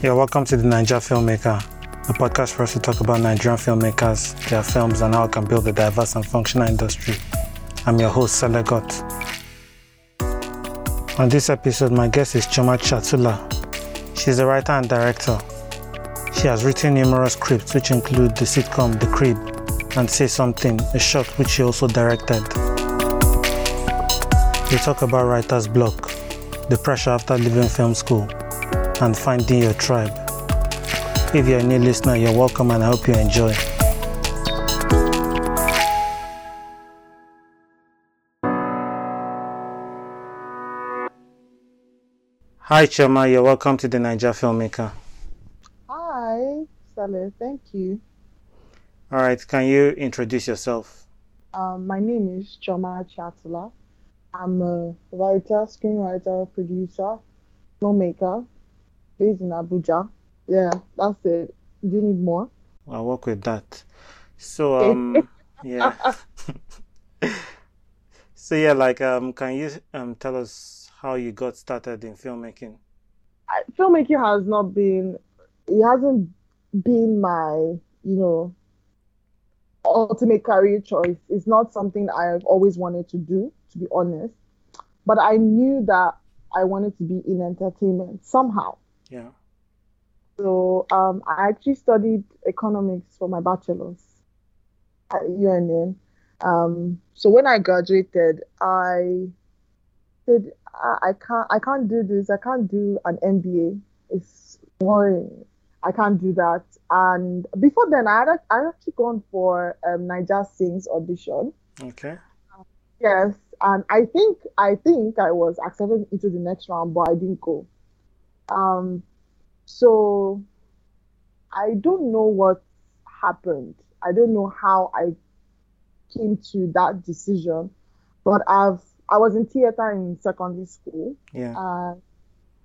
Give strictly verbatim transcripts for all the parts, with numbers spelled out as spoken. Yeah, welcome to The Naija Filmmaker, a podcast for us to talk about Nigerian filmmakers, their films, and how it can build a diverse and functional industry. I'm your host, Sele Got. On this episode, my guest is Chioma Chiatula. She's a writer and director. She has written numerous scripts, which include the sitcom The Crib and Say Something, a short which she also directed. We talk about writer's block, the pressure after leaving film school, and finding your tribe. If you're a new listener, you're welcome and I hope you enjoy. Hi Chioma, you're welcome to The Naija Filmmaker. Hi, Sele, thank you. All right, can you introduce yourself? Um, my name is Chioma Chiatula. I'm a writer, screenwriter, producer, filmmaker, based in Abuja. Yeah, that's it. Do you need more? I'll work with that. So, um, yeah. so, yeah, like, um, can you um tell us how you got started in filmmaking? I, filmmaking has not been, it hasn't been my, you know, ultimate career choice. It's not something I've always wanted to do, to be honest. But I knew that I wanted to be in entertainment somehow. Yeah. So um, I actually studied economics for my bachelor's at U N N. Um, so when I graduated, I said, I, I can't, I can't do this. I can't do an M B A. It's boring. I can't do that. And before then, I had, I had actually gone for um, Naija Sings audition. Okay. Um, yes, and I think I think I was accepted into the next round, but I didn't go. Um, so I don't know what happened. I don't know how I came to that decision, but I've I was in theater in secondary school. Yeah. Uh,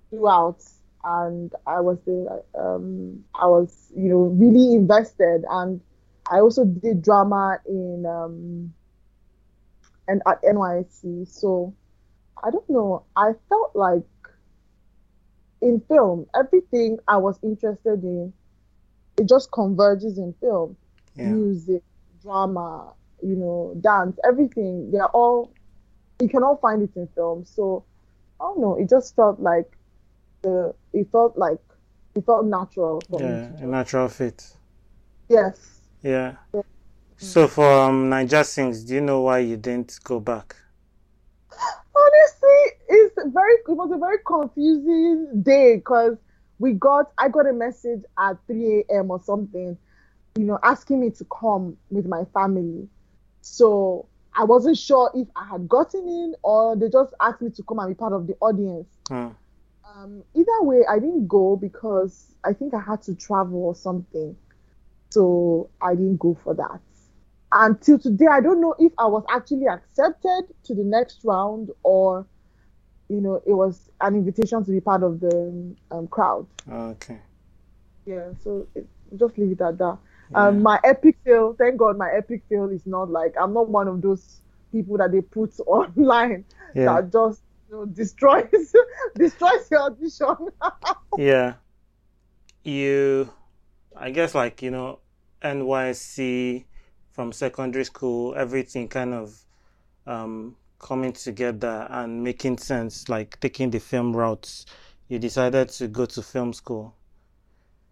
throughout, and I was the, um I was you know really invested, and I also did drama in um and at N Y S C. So I don't know. I felt like in film, everything I was interested in, it just converges in film. Yeah. Music, drama, you know, dance, everything. They're all, you can all find it in film. So, I don't know, it just felt like, the, it felt like, it felt natural for yeah, me. Yeah, a natural fit. Yes. Yeah. yeah. So for um, Naija Sings, do you know why you didn't go back? Honestly, it's very, it was a very confusing day because we got, I got a message at three a.m. or something, you know, asking me to come with my family. So I wasn't sure if I had gotten in or they just asked me to come and be part of the audience. Mm. Um, either way, I didn't go because I think I had to travel or something. So I didn't go for that. Until today, I don't know if I was actually accepted to the next round or, you know, it was an invitation to be part of the um, crowd. Okay. Yeah, so it, just leave it at that. Yeah. Um, my epic fail, thank God my epic fail is not like, I'm not one of those people that they put online yeah. that just you know, destroys, destroys your audition. yeah. You, I guess like, you know, N Y S C... from secondary school, everything kind of um, coming together and making sense, like taking the film routes, you decided to go to film school.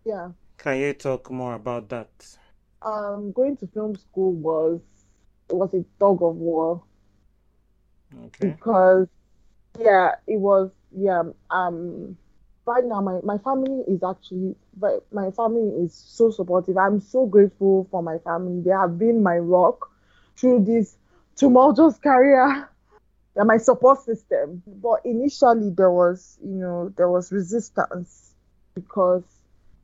Yeah. Can you talk more about that? Um, going to film school was was a tug of war. Okay. Because yeah, it was yeah. Um, right now, my, my family is actually, my family is so supportive. I'm so grateful for my family. They have been my rock through this tumultuous career. They're my support system. But initially, there was, you know, there was resistance because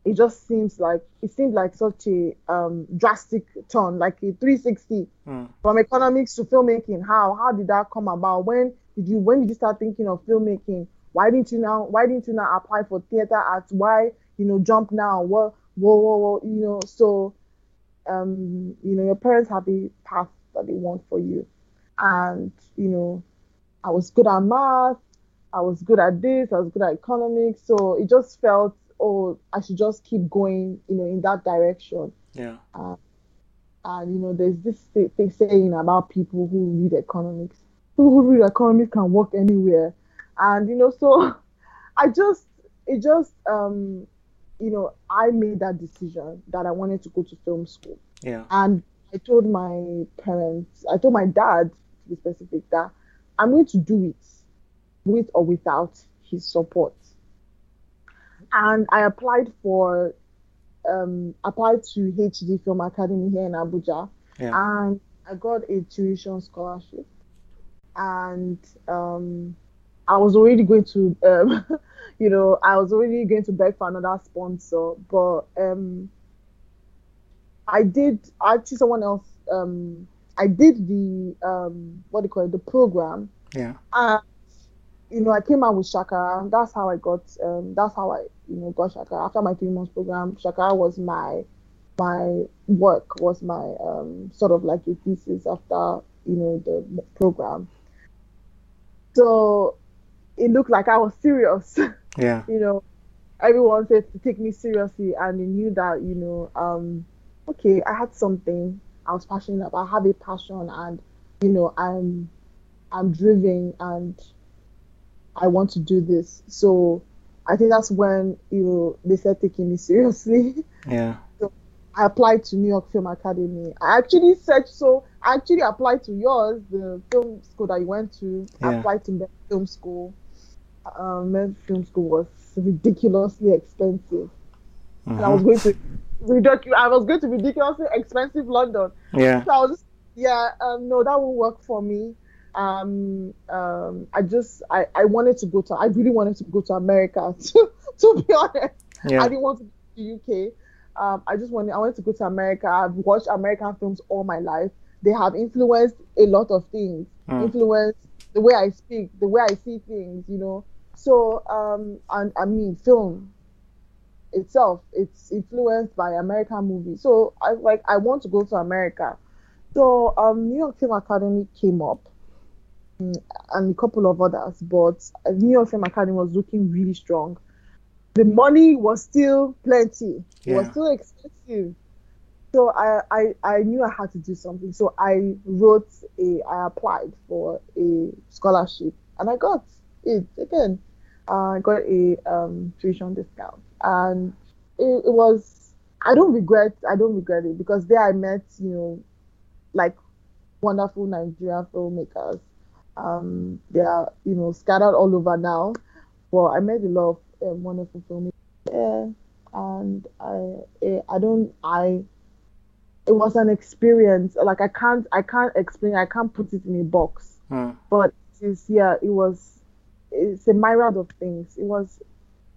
it just seems like, it seemed like such a um, drastic turn, like a three sixty mm. from economics to filmmaking. How, how did that come about? When did you, when did you start thinking of filmmaking? Why didn't you now? Why didn't you now apply for theater arts? Why you know jump now? What? Whoa, whoa, whoa! You know, so um, you know your parents have the path that they want for you, and you know, I was good at math, I was good at this, I was good at economics, so it just felt oh, I should just keep going, you know, in that direction. Yeah. Uh, and, you know, there's this thing saying about people who read economics. People who read economics can work anywhere. And, you know, so I just, it just, um, you know, I made that decision that I wanted to go to film school. Yeah. And I told my parents, I told my dad, to be specific, that I'm going to do it with or without his support. And I applied for, um, applied to H D Film Academy here in Abuja. Yeah. And I got a tuition scholarship. And um, I was already going to, um, you know, I was already going to beg for another sponsor. But um, I did, actually someone else, um, I did the, um, what do you call it, the program. Yeah. And, you know, I came out with Shakara. That's how I got, um, that's how I, you know, got Shakara. After my three months program, Shakara was my, my work, was my um, sort of like a thesis after, you know, the program. So it looked like I was serious. Yeah. You know, everyone said to take me seriously, and they knew that, you know, um, okay, I had something I was passionate about. I have a passion, and, you know, I'm, I'm driven, and I want to do this. So I think that's when, you know, they started taking me seriously. Yeah. So I applied to New York Film Academy. I actually searched, so I actually applied to yours, the film school that you went to. Yeah. I applied to Med Film School. Um, Med Film School was ridiculously expensive. Mm-hmm. And I was going to ridiculous. I was going to ridiculously expensive London. Yeah. So I was just, yeah. Um, no, that won't work for me. Um, um, I just, I, I wanted to go to, I really wanted to go to America, to, to be honest. Yeah. I didn't want to go to the U K. Um, I just wanted, I wanted to go to America. I've watched American films all my life. They have influenced a lot of things, mm. influenced the way I speak, the way I see things, you know. So, um, and I mean, film itself, it's influenced by American movies. So I like, I want to go to America. So, um, New York Film Academy came up, and a couple of others, but New York Film Academy was looking really strong. The money was still plenty. Yeah. It was still expensive. So I, I, I knew I had to do something. So I wrote a, I applied for a scholarship, and I got it again. Uh, I got a um, tuition discount, and it, it was, I don't regret, I don't regret it, because there I met, you know, like wonderful Nigerian filmmakers. Um, they are, you know, scattered all over now. Well, I made a lot of um, wonderful films, yeah, and I, I don't, I. It was an experience. Like I can't, I can't explain. I can't put it in a box. Hmm. But it's, yeah, it was. It's a myriad of things. It was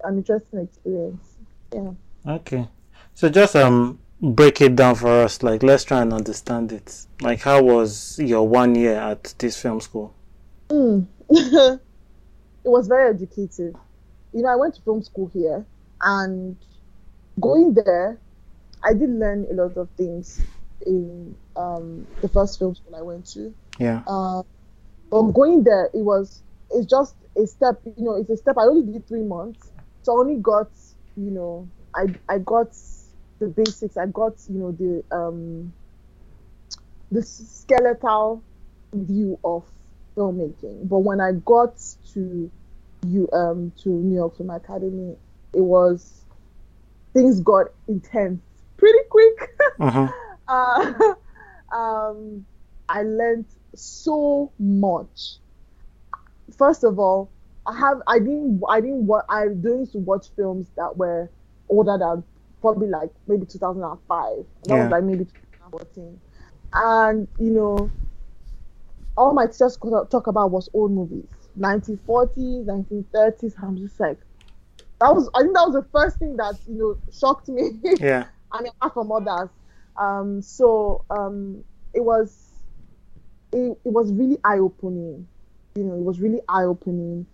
an interesting experience. Yeah. Okay, so just um. break it down for us. Like, let's try and understand it. Like, how was your one year at this film school? Mm. It was very educative. You know, I went to film school here, and going there, I did learn a lot of things in um, the first film school I went to. Yeah. Uh, but going there, it was, it's just a step, you know, it's a step. I only did three months. So I only got, you know, I, I got the basics. I got, you know, the um, the skeletal view of filmmaking. But when I got to you um to New York Film Academy, it was, things got intense pretty quick. Uh-huh. uh, um, I learned so much. First of all, I have I didn't I didn't wa- I used to watch films that were older than, probably like maybe two thousand five. That yeah. was like maybe twenty fourteen. And, you know, all my teachers could talk about was old movies. nineteen forties, nineteen thirties. I'm just like, that was, I think that was the first thing that, you know, shocked me. Yeah. I mean, apart from others. Um, so um, it was, it, it was really eye-opening. You know, it was really eye-opening.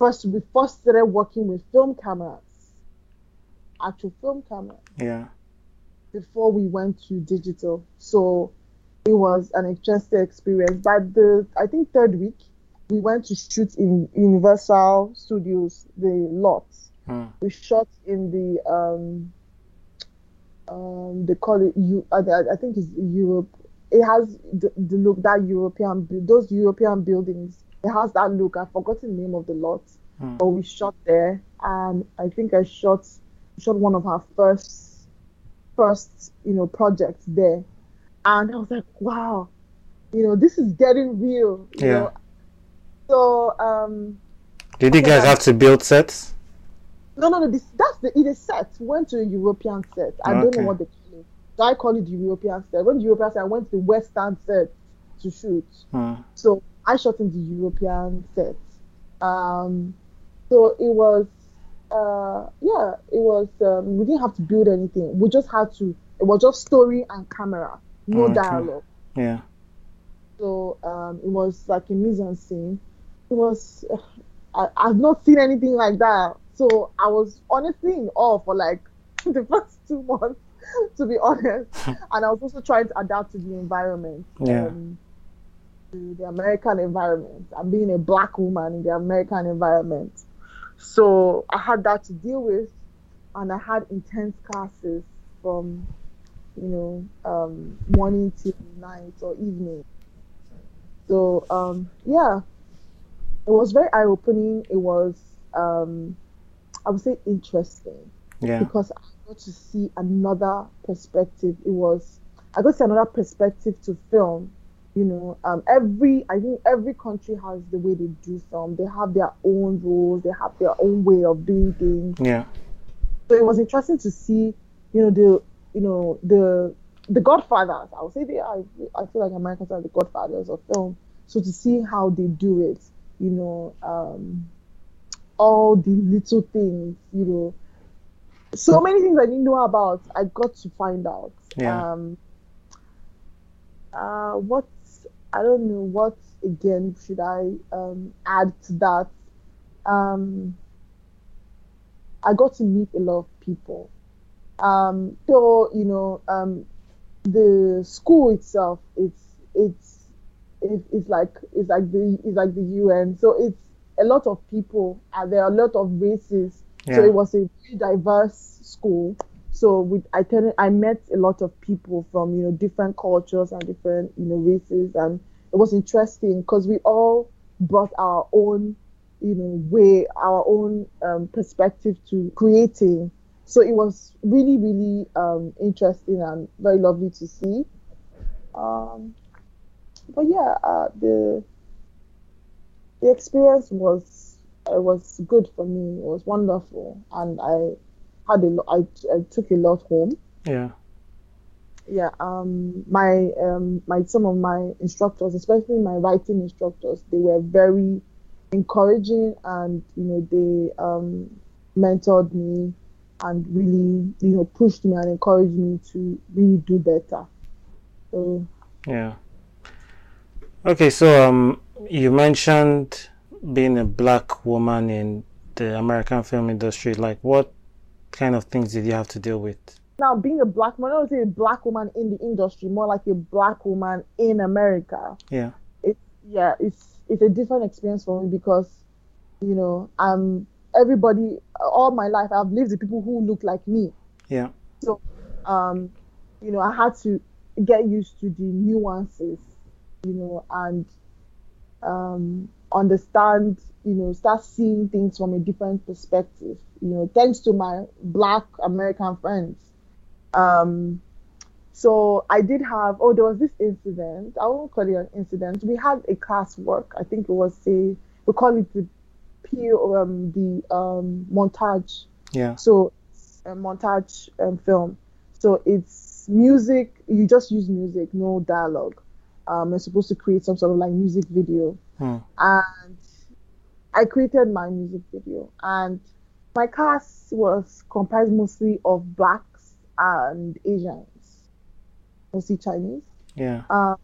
First, we first started working with film cameras. Actual film camera. Yeah. Before we went to digital, so it was an interesting experience. But the I think third week we went to shoot in Universal Studios, the lot. Mm. We shot in the um, um, they call it you. I, I think it's Europe. It has the, the look that European those European buildings. It has that look. I've forgotten the name of the lot, mm. but we shot there, and I think I shot shot one of our first first you know projects there, and I was like, wow, you know, this is getting real. You yeah. know? So um. Did you guys yeah. have to build sets? No, no, no. This, that's the it is set. We went to a European set. I okay. don't know what they call it. So I call it the European set. When the European set, I went to the Western set to shoot. Hmm. So I shot in the European set. Um, so it was, uh, yeah, it was. Um, we didn't have to build anything. We just had to. It was just story and camera, no okay. dialogue. Yeah. So um, it was like a mise en scene. It was. Uh, I, I've not seen anything like that. So I was honestly in awe for like the first two months, to be honest. And I was also trying to adapt to the environment, yeah. um, to the American environment. I'm being a black woman in the American environment. So I had that to deal with. And I had intense classes from, you know, um, morning till night or evening. So, um, yeah. It was very eye-opening. It was, um, I would say, interesting. Yeah. Because I got to see another perspective. It was, I got to see another perspective to film. You know, um, every, I think every country has the way they do film. They have their own rules. They have their own way of doing things. Yeah. So it was interesting to see, you know, the, you know, the, the Godfathers. I would say they are. I feel like Americans are the Godfathers of film. So to see how they do it. You know, um, all the little things, you know, so many things I didn't know about, I got to find out. Yeah. Um, uh, what, I don't know, what again should I um, add to that? Um, I got to meet a lot of people. Um, so, you know, um, the school itself, it's, it's, It's, it's like it's like the it's like the U N, so it's a lot of people and there are a lot of races. Yeah. So it was a very diverse school. So with I tend, I met a lot of people from you know different cultures and different you know races, and it was interesting because we all brought our own you know way, our own um, perspective to creating. So it was really really um, interesting and very lovely to see. Um, But yeah, uh, the the experience was it was good for me. It was wonderful, and I had a lo- I, I took a lot home. Yeah, yeah. Um, my um my some of my instructors, especially my writing instructors, they were very encouraging, and you know they um mentored me and really you know pushed me and encouraged me to really do better. So yeah. Okay, so um, you mentioned being a black woman in the American film industry. Like, what kind of things did you have to deal with? Now, being a black woman, I don't say a black woman in the industry, more like a black woman in America. Yeah. It, yeah, it's it's a different experience for me because, you know, I'm everybody, all my life, I've lived with people who look like me. Yeah. So, um, you know, I had to get used to the nuances. You know, and um, understand, you know, start seeing things from a different perspective, you know, thanks to my black American friends. Um, so I did have, oh, there was this incident. I won't call it an incident. We had a classwork. I think it was a, we call it the P O, um, the um, montage. Yeah. So a montage um, film. So it's music. You just use music, no dialogue. Um, I'm supposed to create some sort of like music video, hmm. and I created my music video. And my cast was comprised mostly of blacks and Asians, mostly Chinese. Yeah. Um,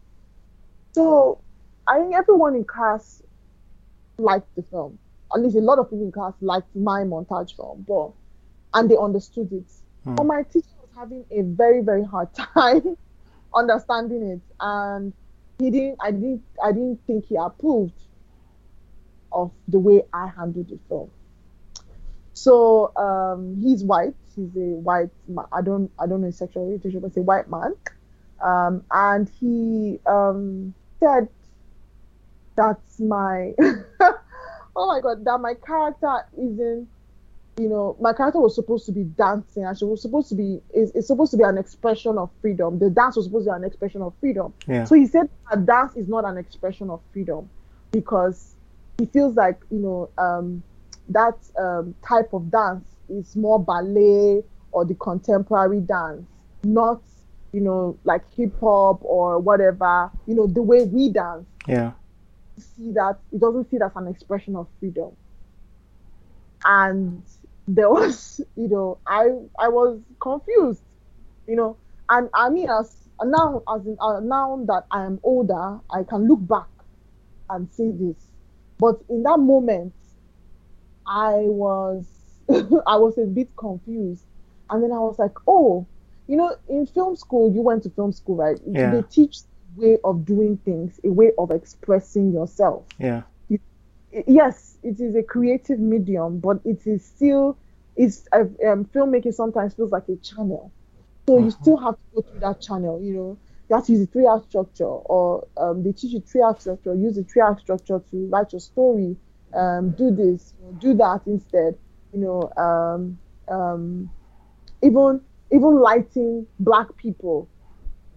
so I think everyone in cast liked the film. At least a lot of people in cast liked my montage film, but and they understood it. Hmm. But my teacher was having a very very hard time understanding it, and He didn't. I didn't. I didn't think he approved of the way I handled the film. So um, he's white. He's a white. Ma- I don't. I don't know his sexual orientation, but it's a white man. Um, and he um, said that my oh my god, that my character isn't. You know, my character was supposed to be dancing, and she was supposed to be. It's, it's supposed to be an expression of freedom. The dance was supposed to be an expression of freedom. Yeah. So he said a dance is not an expression of freedom because he feels like you know um, that um, type of dance is more ballet or the contemporary dance, not you know like hip hop or whatever. You know the way we dance. Yeah. See that he doesn't see that as an expression of freedom. And there was, you know, I I was confused, you know, and I mean, as now as in, uh, now that I am older, I can look back and say this, but in that moment, I was I was a bit confused, and then I was like, oh, you know, in film school, you went to film school, right? Yeah. They teach a way of doing things, a way of expressing yourself. Yeah. Yes, it is a creative medium, but it is still, it's uh, um, filmmaking sometimes feels like a channel. So mm-hmm. you still have to go through that channel, you know. You have to use the three-act structure, or um, they teach you three-act structure, use the three-act structure to write your story, um, do this, you know, do that instead, you know. Um, um, even even lighting black people,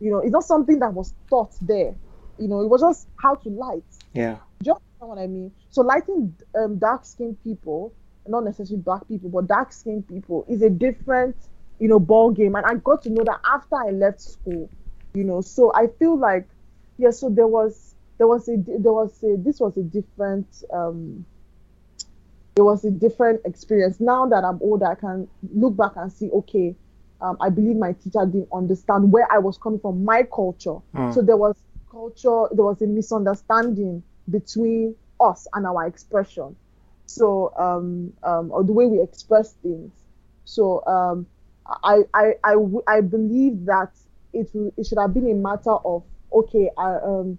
you know, it's not something that was taught there. You know, it was just how to light. Yeah. Just what I mean. So lighting um, dark-skinned people, not necessarily black people, but dark-skinned people is a different, you know, ball game. And I got to know that after I left school, you know. So I feel like, yeah. So there was, there was a, there was a, this was a different, um, it was a different experience. Now that I'm older, I can look back and see, okay, um, I believe my teacher didn't understand where I was coming from, my culture. Mm. So there was culture, there was a misunderstanding between us and our expression, so um, um, or the way we express things. So um, I, I, I, w- I believe that it w- it should have been a matter of okay, I um,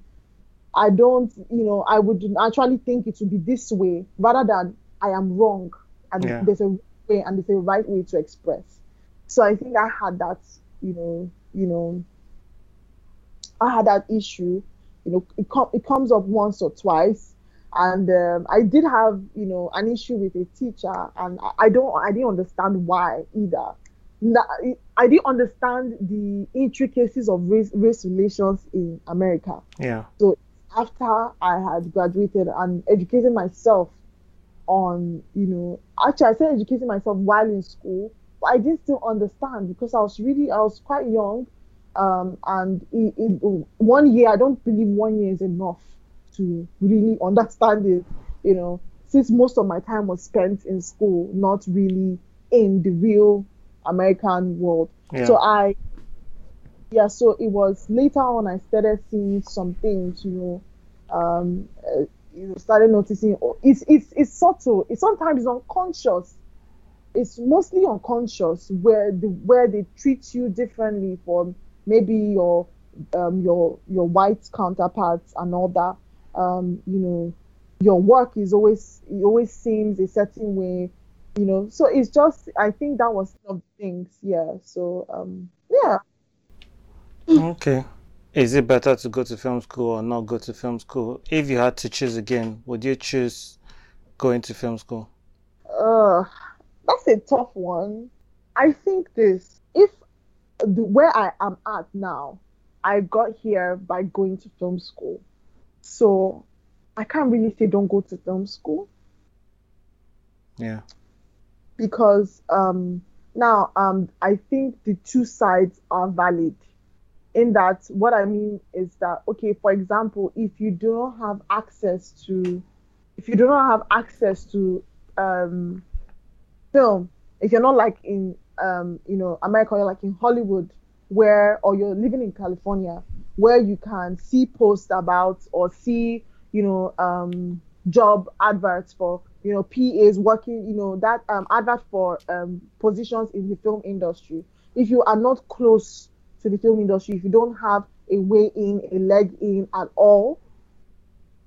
I don't, you know, I would actually think it would be this way rather than I am wrong and yeah. there's a way and there's a right way to express. So I think I had that, you know, you know, I had that issue. You know, it, com- it comes up once or twice, and um, I did have, you know, an issue with a teacher, and I, I don't, I didn't understand why either. That, I didn't understand the intricacies of race, race relations in America. Yeah. So after I had graduated and educated myself on, you know, actually I said educating myself while in school, but I didn't still understand because I was really, I was quite young. Um, and it, it, one year, I don't believe one year is enough to really understand it, you know, since most of my time was spent in school, not really in the real American world. Yeah. So I, yeah, so it was later on I started seeing some things, you know, um, uh, you know, started noticing, oh, it's, it's, it's subtle, it's sometimes unconscious. It's mostly unconscious where the, where they treat you differently from maybe your um, your your white counterparts and all that. Um, you know, your work is always it always seems a certain way. You know, so it's just I think that was some things. Yeah. So um, yeah. Okay. Is it better to go to film school or not go to film school? If you had to choose again, would you choose going to film school? Uh, that's a tough one. I think this if. Where I am at now, I got here by going to film school. So I can't really say don't go to film school. Yeah. Because um, now um, I think the two sides are valid. In that, what I mean is that, okay, for example, if you do not have access to, if you do not have access to um, film, if you're not like in, Um, you know, America, like in Hollywood, where, or you're living in California, where you can see posts about or see, you know, um, job adverts for, you know, P As working, you know, that um, advert for um, positions in the film industry. If you are not close to the film industry, if you don't have a way in, a leg in at all,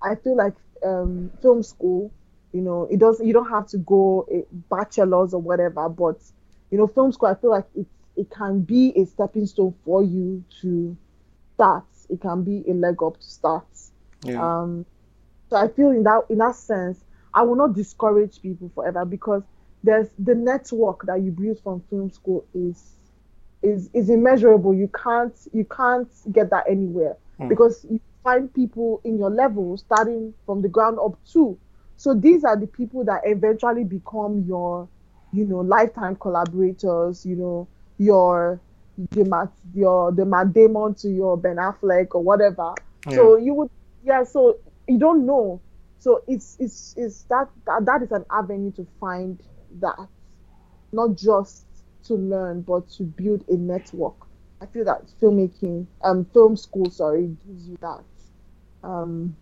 I feel like um, film school you know, it doesn't, you don't have to go a bachelor's or whatever, but, you know, film school, I feel like it, it can be a stepping stone for you to start. It can be a leg up to start. Yeah. Um, so I feel in that, in that sense, I will not discourage people forever, because there's the network that you build from film school is, is, is immeasurable. You can't, you can't get that anywhere, mm. because you find people in your level starting from the ground up too. So these are the people that eventually become your, you know, lifetime collaborators, you know, your, the Matt, your, the Matt Damon to your Ben Affleck or whatever. Yeah. So you would, yeah, so you don't know. So it's, it's, it's that, that, that is an avenue to find that, not just to learn, but to build a network. I feel that filmmaking, um, film school, sorry, gives you that. Um,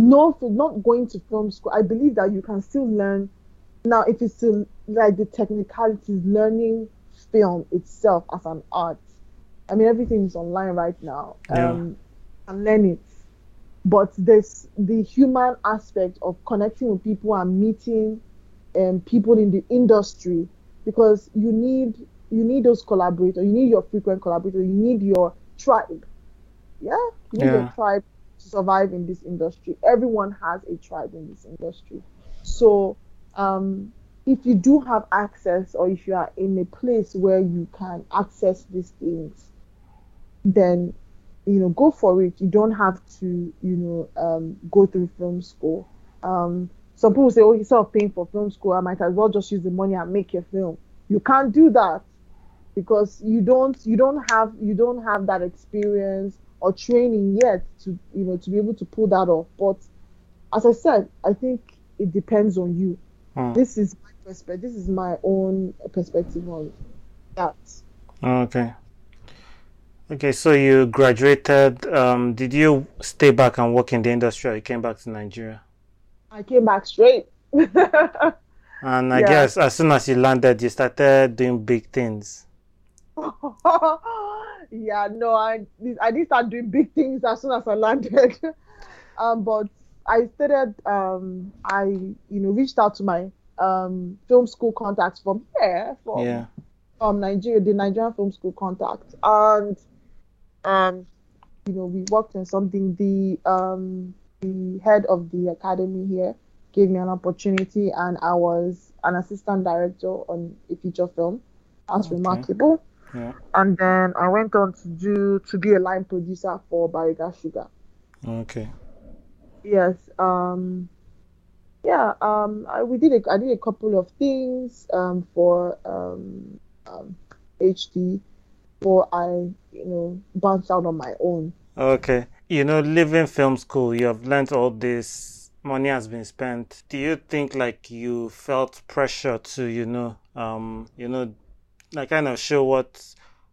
no, not going to film school, I believe that you can still learn. Now, if it's still, like the technicalities, learning film itself as an art. I mean, everything is online right now. Yeah. Um, and learn it. But there's the human aspect of connecting with people and meeting um, people in the industry, because you need you need those collaborators, you need your frequent collaborators, you need your tribe. Yeah? You need yeah. your tribe to survive in this industry. Everyone has a tribe in this industry. So um, if you do have access, or if you are in a place where you can access these things, then, you know, go for it. You don't have to, you know, um, go through film school. Um, some people say, oh, instead of paying for film school, I might as well just use the money and make a film. You can't do that, because you don't, you don't have, you don't have that experience or training yet to, you know, to be able to pull that off. But as I said, I think it depends on you. Hmm. This is my perspective. This is my own perspective on that. Okay. Okay, so you graduated. Um, did you stay back and work in the industry, or you came back to Nigeria? I came back straight. And I yeah. guess as soon as you landed, you started doing big things. yeah, no, I, I did start doing big things as soon as I landed. um, but I started, um, I, you know, reached out to my um, film school contacts from here. From, yeah. From Nigeria, the Nigerian Film School contact. And... Um, you know, we worked on something. The um, the head of the academy here gave me an opportunity, and I was an assistant director on a feature film. That's okay. remarkable. Yeah. And then I went on to do to be a line producer for Varigashuga. Okay. Yes. Um. Yeah. Um. I we did a, I did a couple of things. Um. For um. um H D. Before I, you know, bounced out on my own. Okay. You know, leaving film school, you have learned all this, money has been spent. Do you think, like, you felt pressure to, you know, um, you know, like, kind of show what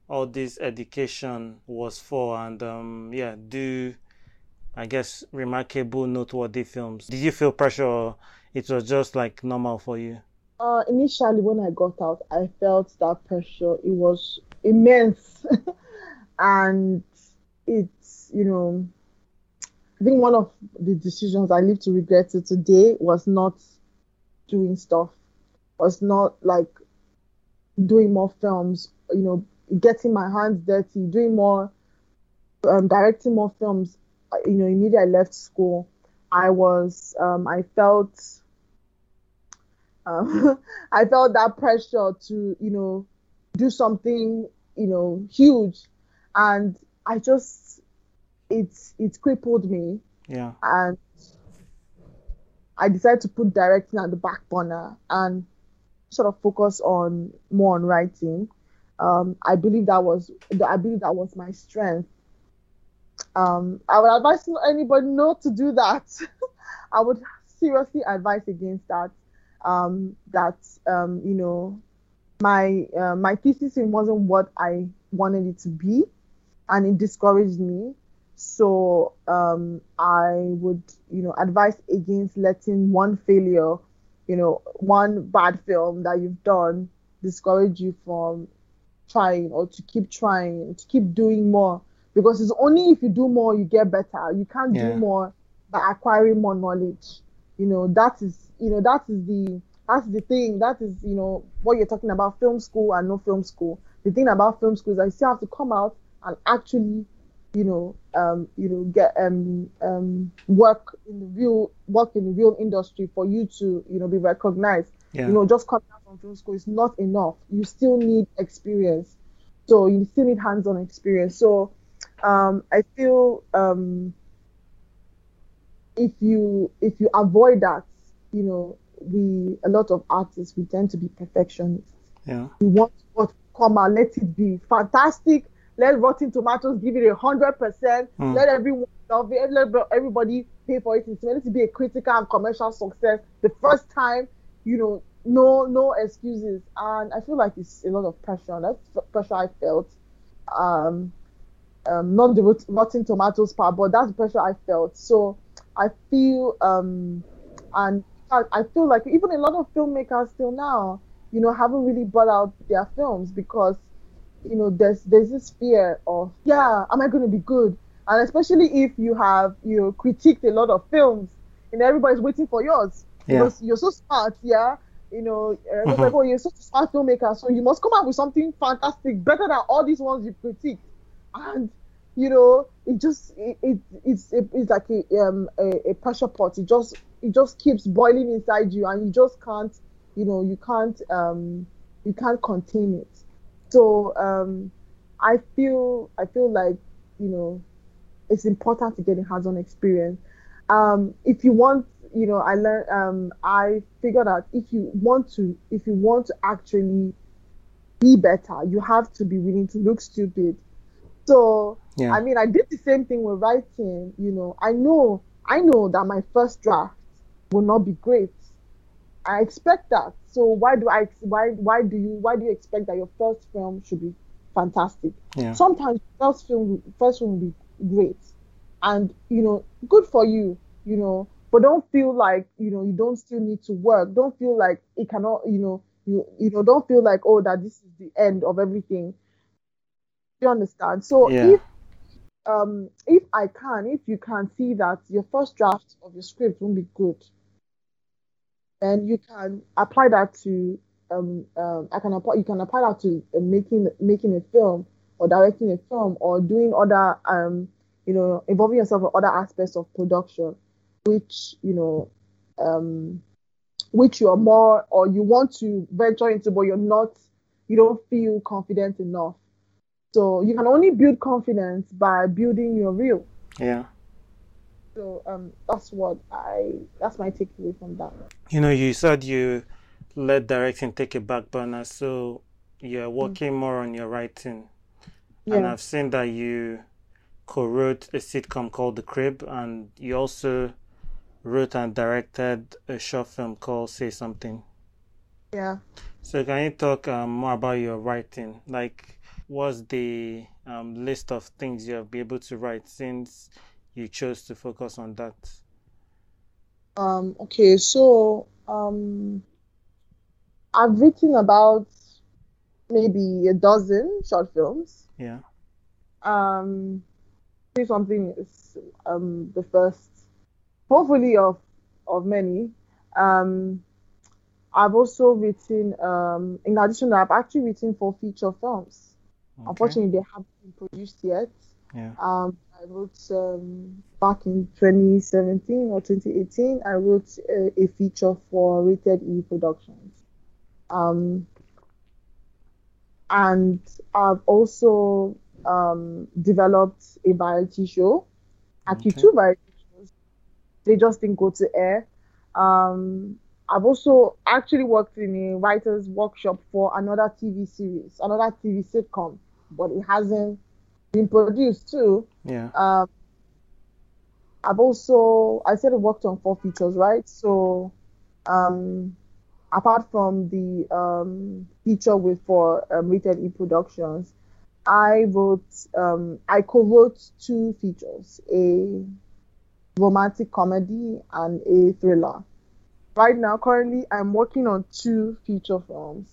all this education was for, and, um, yeah, do, I guess, remarkable, noteworthy films? Did you feel pressure, or it was just, like, normal for you? Uh, initially, when I got out, I felt that pressure. It was immense. And it's, you know, I think one of the decisions I live to regret to today was not doing stuff, was not like doing more films, you know, getting my hands dirty, doing more, um, directing more films. You know, immediately I left school, I was, um, I felt, um, I felt that pressure to, you know, do something, you know, huge, and I just, it's it's crippled me. Yeah. And I decided to put directing at the back burner and sort of focus on more on writing. Um, I believe that was I believe that was my strength. Um, I would advise anybody not to do that. I would seriously advise against that. Um, that um, you know. My uh, my thesis wasn't what I wanted it to be, and it discouraged me. So um, I would, you know, advise against letting one failure, you know, one bad film that you've done discourage you from trying, or to keep trying, to keep doing more. Because it's only if you do more, you get better. You can't yeah. do more by acquiring more knowledge. you know, that is, you know, that is the, that's the thing. That is, you know, what you're talking about, film school and no film school. The thing about film school is I still have to come out and actually, you know, um, you know, get um, um, work in the real, work in the real industry for you to, you know, be recognized. Yeah. You know, just coming out from film school is not enough. You still need experience. So you still need hands-on experience. So um, I feel um, if you if you avoid that, you know, we a lot of artists we tend to be perfectionists. Yeah. We want what come out, let it be fantastic. Let Rotten Tomatoes give it a hundred percent. Let everyone love it. Let everybody pay for it. It's meant to be a critical and commercial success the first time. You know, no, no excuses. And I feel like it's a lot of pressure. That's pressure I felt. Um, um not the Rotten Tomatoes part, but that's the pressure I felt. So I feel, um, and I, I feel like even a lot of filmmakers still now, you know, haven't really brought out their films because, you know, there's there's this fear of, yeah, am I going to be good? And especially if you have, you know, critiqued a lot of films and everybody's waiting for yours. Yeah. Because you're so smart, yeah. You know, uh, mm-hmm. like, oh, you're such a smart filmmaker, so you must come up with something fantastic, better than all these ones you critique. And you know, it just it, it it's it, it's like a um a, a pressure pot. It just it just keeps boiling inside you, and you just can't, you know, you can't um you can't contain it. So um, I feel I feel like, you know, it's important to get a hands-on experience. Um, if you want. You know, I learned. Um, I figured out if you want to, if you want to actually be better, you have to be willing to look stupid. So, yeah. I mean, I did the same thing with writing. You know, I know, I know that my first draft will not be great. I expect that. So why do I? Why why do you? Why do you expect that your first film should be fantastic? Yeah. Sometimes first film, first film will be great, and you know, good for you. You know. But don't feel like, you know, you don't still need to work. Don't feel like it cannot, you know, you you know, don't feel like, oh, that this is the end of everything. You understand? So yeah. if um if I can, if you can see that your first draft of your script won't be good, and you can apply that to um um I can apply you can apply that to uh, making making a film or directing a film or doing other um you know involving yourself in other aspects of production. Which you know, um, which you are more or you want to venture into, but you're not, you don't feel confident enough. So you can only build confidence by building your reel. Yeah. So um, that's what I that's my takeaway from that. You know, you said you let directing take a back burner, so you're working mm-hmm. more on your writing, yeah. And I've seen that you co-wrote a sitcom called The Crib, and you also wrote and directed a short film called Say Something. Yeah. So can you talk um, more about your writing? Like, what's the um, list of things you have been able to write since you chose to focus on that? Um. Okay, so um, I've written about maybe a dozen short films. Yeah. Um, Say Something is um, the first, hopefully of of many. Um, I've also written, um, in addition, I've actually written four feature films. Okay. Unfortunately, they haven't been produced yet. Yeah. Um, I wrote um, back in twenty seventeen or twenty eighteen. I wrote a, a feature for Rated E Productions. Um, and I've also um, developed a variety show, actually okay. two variety. They just didn't go to air. Um, I've also actually worked in a writer's workshop for another T V series, another T V sitcom, but it hasn't been produced too. Yeah. Um, I've also, I said I worked on four features, right? So um, apart from the um, feature with for um, Rated E Productions, I wrote, um, I co-wrote two features, a romantic comedy and a thriller. Right now, currently, I'm working on two feature films.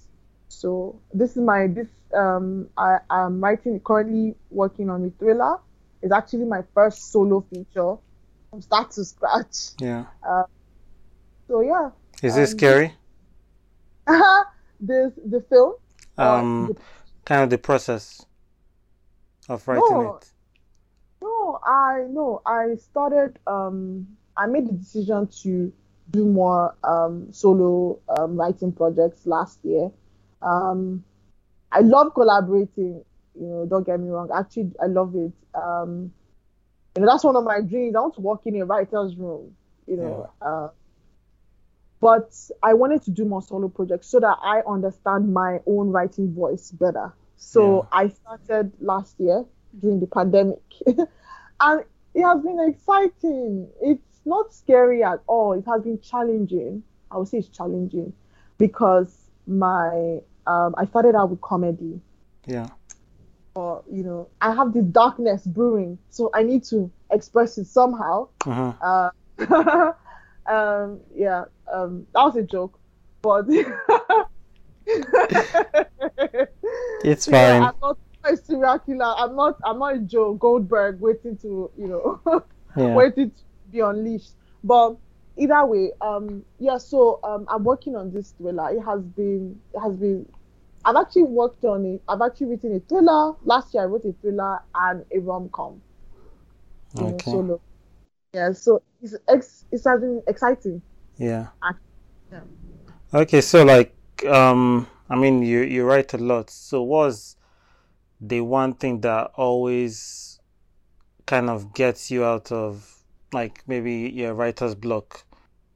So this is my this um I am writing currently working on a thriller. It's actually my first solo feature from start to scratch. Yeah. Uh, So yeah. Is um, it scary? Uh-huh. This the film. Um, the, kind of the process of writing no, it. No, I no, I started. Um, I made the decision to do more um, solo um, writing projects last year. Um, I love collaborating. You know, don't get me wrong. Actually, I love it. Um, you know, that's one of my dreams. I want to work in a writer's room. You know, yeah. uh, but I wanted to do more solo projects so that I understand my own writing voice better. So yeah. I started last year during the pandemic, and it has been exciting. It's not scary at all. It has been challenging. I would say it's challenging because my um, I started out with comedy. Yeah. Or, you know, I have this darkness brewing, so I need to express it somehow. Uh-huh. Uh, um, yeah, um, that was a joke, but it's fine. Yeah, I'm not a serial killer. I'm not. I'm not a Joe Goldberg waiting to, you know, yeah. waiting to be unleashed. But either way, um, yeah. So um, I'm working on this thriller. It has been. It has been. I've actually worked on it. I've actually written a thriller. Last year I wrote a thriller and a rom-com. Okay. You know, solo. Yeah, so it's ex- it's been exciting. Yeah. yeah. Okay, so like, um, I mean, you, you write a lot. So what was the one thing that always kind of gets you out of, like, maybe your writer's block?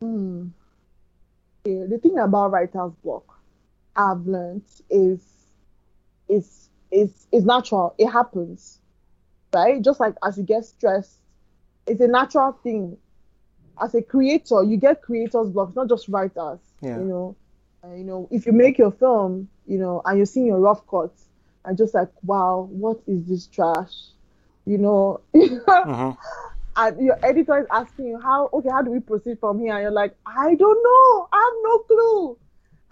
Mm. Yeah, the thing about writer's block I've learned is is is is natural. It happens, right? Just like as you get stressed, it's a natural thing. As a creator, you get creator's block, not just writers. Yeah. You know, uh, you know, if you make your film, you know, and you're seeing your rough cuts, and just like, wow, what is this trash? You know, uh-huh. And your editor is asking you how. Okay, how do we proceed from here? And you're like, I don't know. I have no clue.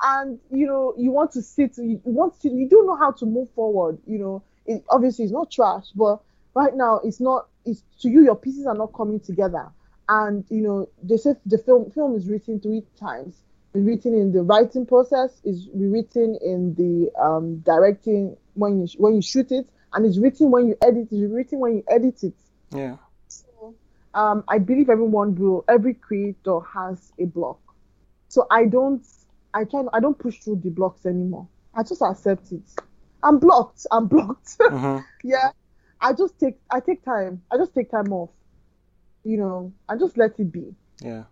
And, you know, you want to sit, you want to, you don't know how to move forward, you know. It, obviously, it's not trash, but right now, it's not, it's to you, your pieces are not coming together. And, you know, they say the film film is written three times. It's written in the writing process, it's written in the um, directing when you, when you shoot it, and it's written when you edit it, it's written when you edit it. Yeah. So, um, I believe everyone will, every creator has a block. So I don't, I can I don't push through the blocks anymore. I just accept it. I'm blocked. I'm blocked. Uh-huh. Yeah. I just take I take time. I just take time off. You know, I just let it be. Yeah.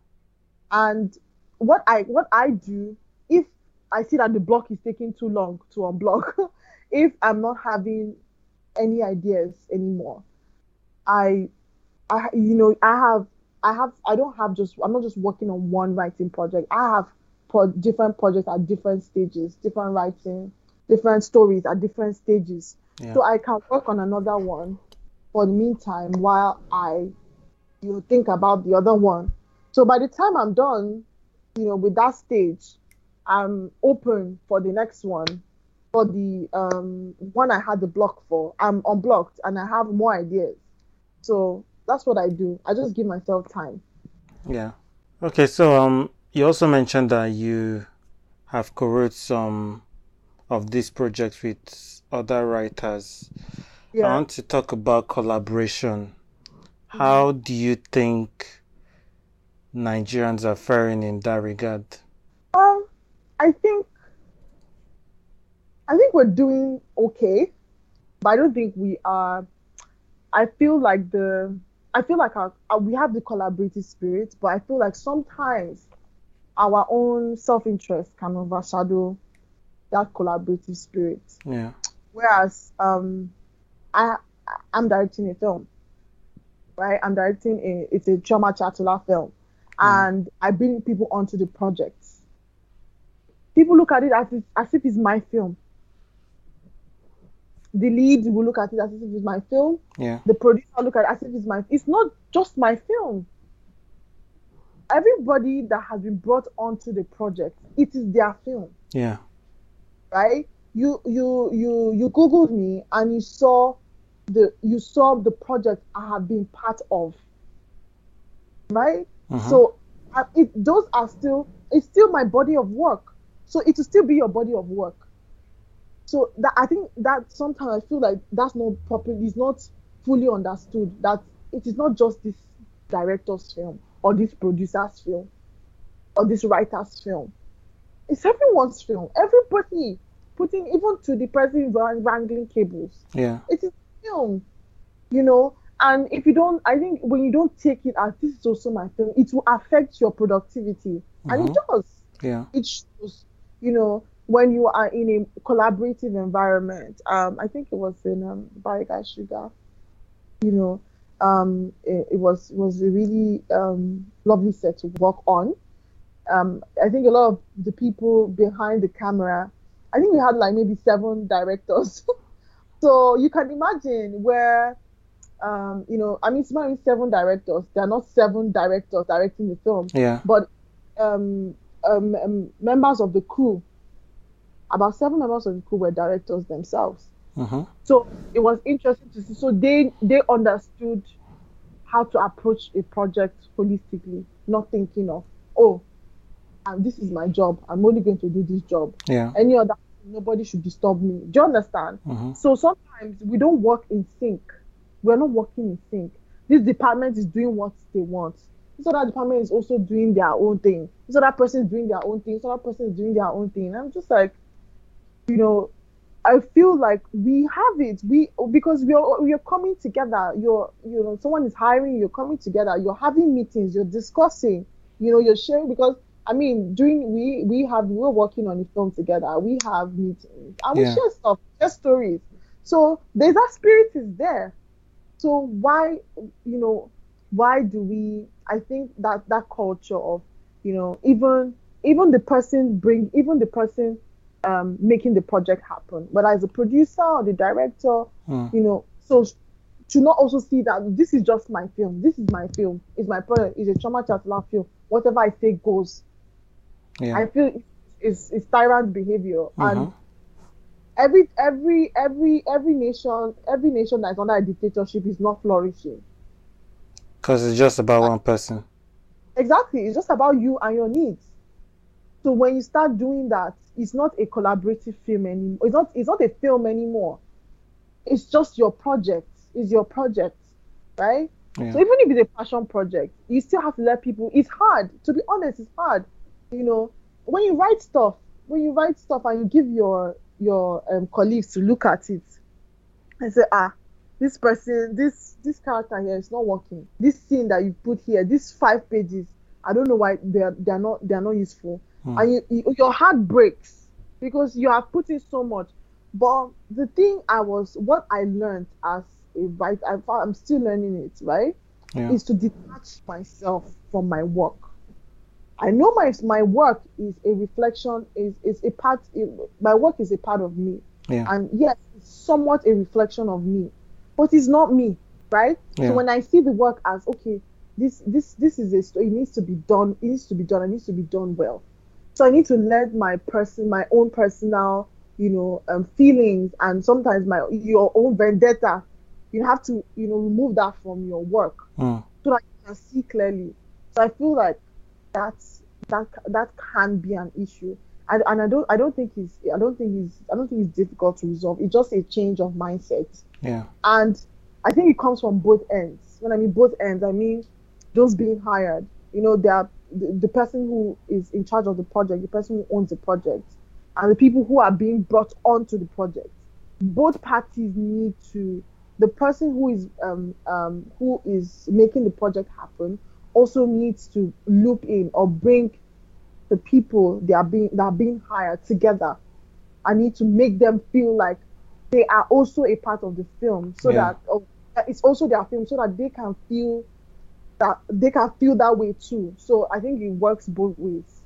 And what I what I do if I see that the block is taking too long to unblock, if I'm not having any ideas anymore, I I you know, I have I have I don't have just I'm not just working on one writing project. I have different projects at different stages, different writing, different stories at different stages. Yeah. So I can work on another one for the meantime while I, you know, think about the other one. So by the time I'm done, you know, with that stage, I'm open for the next one, for the um, one I had the block for. I'm unblocked and I have more ideas. So that's what I do. I just give myself time. Yeah. Okay. So, um, you also mentioned that you have co-wrote some of these projects with other writers. Yeah. I want to talk about collaboration. Mm-hmm. How do you think Nigerians are faring in that regard? Um, I think I think we're doing okay, but I don't think we are. I feel like the I feel like our, we have the collaborative spirit, but I feel like sometimes our own self-interest can overshadow that collaborative spirit. Yeah. Whereas um, I I'm directing a film, right? I'm directing a it's a Chioma Chiatula film, yeah. And I bring people onto the project. People look at it as if, as if it's my film. The lead will look at it as if it's my film. Yeah. The producer will look at it as if it's my. It's not just my film. Everybody that has been brought onto the project, it is their film. Yeah. Right? You you you you Googled me and you saw the you saw the project I have been part of. Right? Uh-huh. So I, it, those are still, it's still my body of work. So it will still be your body of work. So that, I think that sometimes I feel like that's not properly, it's not fully understood, that it is not just this director's film or this producer's film or this writer's film. It's everyone's film. Everybody putting, even to the person wrangling cables. Yeah. It is film, you know. And if you don't, I think when you don't take it as this is also my film, it will affect your productivity. Mm-hmm. And it does. Yeah. It shows, you know, when you are in a collaborative environment. Um, I think it was in um, Varigashuga, you know, um, it, it was was a really um, lovely set to work on. Um, I think a lot of the people behind the camera, I think we had like maybe seven directors. So you can imagine where... Um, you know, I mean, it's not seven directors. There are not seven directors directing the film. Yeah. But um, um, um, members of the crew, about seven members of the crew were directors themselves. Uh-huh. So it was interesting to see. So they they understood how to approach a project holistically, not thinking of, oh, um, this is my job. I'm only going to do this job. Yeah. Any other, nobody should disturb me. Do you understand? Uh-huh. So sometimes we don't work in sync. We're not working in sync. This department is doing what they want. This other department is also doing their own thing. This other person is doing their own thing. This other person is doing their own thing. I'm just like, you know, I feel like we have it. We because we are we are coming together. You're you know someone is hiring. You're coming together. You're having meetings. You're discussing. You know, you're sharing because I mean, during we we have we're working on the film together. We have meetings and we yeah. share stuff, share stories. So there's that spirit is there. So why, you know, why do we, I think that that culture of, you know, even even the person bring, even the person um, making the project happen, whether it's a producer or the director, mm. you know, so to not also see that this is just my film, this is my film, it's my project, it's a Chioma Chiatula film, whatever I say goes. Yeah. I feel it's, it's tyrant behavior. Mm-hmm. And Every every every every nation every nation that is under a dictatorship is not flourishing. Because it's just about one person. Exactly, it's just about you and your needs. So when you start doing that, it's not a collaborative film anymore. It's not it's not a film anymore. It's just your project. It's your project, right? Yeah. So even if it's a passion project, you still have to let people. It's hard, to be honest. It's hard, you know. When you write stuff, when you write stuff and you give your your um, colleagues to look at it and say, ah, this person, this this character here is not working. This scene that you put here, these five pages, I don't know why they're they're not they're not useful. Hmm. And you, you, your heart breaks because you have put in so much. But the thing I was, what I learned as a writer, I'm still learning it, right? Yeah. Is to detach myself from my work. I know my my work is a reflection, is, is a part, it, my work is a part of me. Yeah. And yes, it's somewhat a reflection of me, but it's not me, right? Yeah. So when I see the work as, okay, this this this is a story, it needs to be done, it needs to be done, it needs to be done well. So I need to let my person, my own personal, you know, um, feelings and sometimes my your own vendetta, you have to, you know, remove that from your work mm. so that you can see clearly. So I feel like, That's that that can be an issue, I, and I don't I don't think it's I don't think it's I don't think it's difficult to resolve. It's just a change of mindset. Yeah. And I think it comes from both ends. When I mean both ends, I mean those being hired. You know, they are the, the person who is in charge of the project, the person who owns the project, and the people who are being brought onto the project. Both parties need to. The person who is um um who is making the project happen also needs to loop in or bring the people they are being that are being hired together. I need to make them feel like they are also a part of the film, so yeah. that it's also their film, so that they can feel that they can feel that way too. So I think it works both ways.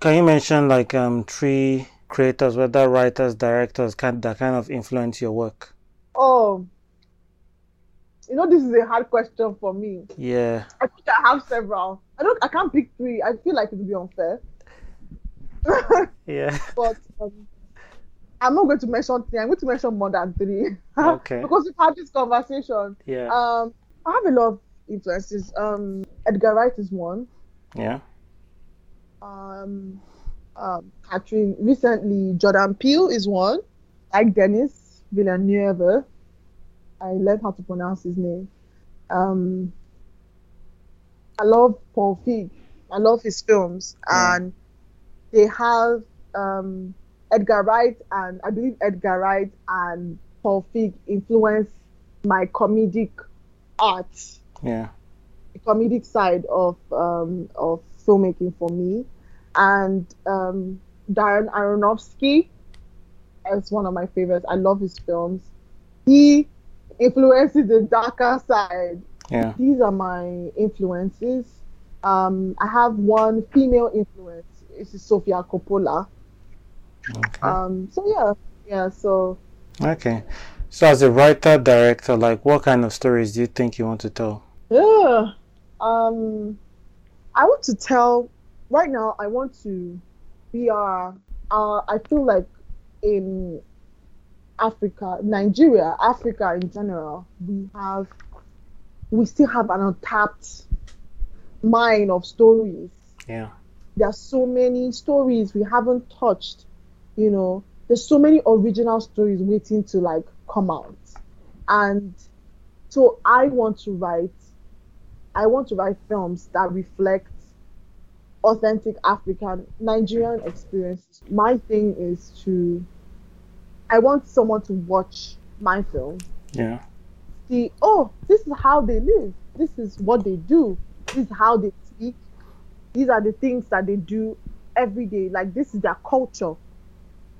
Can you mention like um three creators, whether writers, directors, can that kind of influence your work? Oh. You know, this is a hard question for me. Yeah. I think I have several. I don't. I can't pick three. I feel like it would be unfair. Yeah. But um, I'm not going to mention three. I'm going to mention more than three. Okay. Because we've had this conversation. Yeah. Um, I have a lot of influences. Um, Edgar Wright is one. Yeah. um, um, Catherine, recently Jordan Peele is one, like Dennis Villeneuve. I learned how to pronounce his name. Um, I love Paul Feig. I love his films. Yeah. And they have um, Edgar Wright, and I believe Edgar Wright and Paul Feig influenced my comedic art. Yeah. The comedic side of um, of filmmaking for me. And um, Darren Aronofsky is one of my favorites. I love his films. He influences the darker side. Yeah. These are my influences. Um, I have one female influence. It's Sofia Coppola. Okay. Um, so yeah, yeah. So. Okay, so as a writer director, like, what kind of stories do you think you want to tell? Yeah, um, I want to tell. Right now, I want to. We are. Uh, I feel like in Africa, Nigeria, Africa in general, we have. We still have an untapped mine of stories. Yeah. There are so many stories we haven't touched, you know. There's so many original stories waiting to, like, come out. And so I want to write, I want to write films that reflect authentic African, Nigerian experiences. My thing is to, I want someone to watch my film. Yeah. See, oh, this is how they live. This is what they do. This is how they speak. These are the things that they do every day. Like, this is their culture.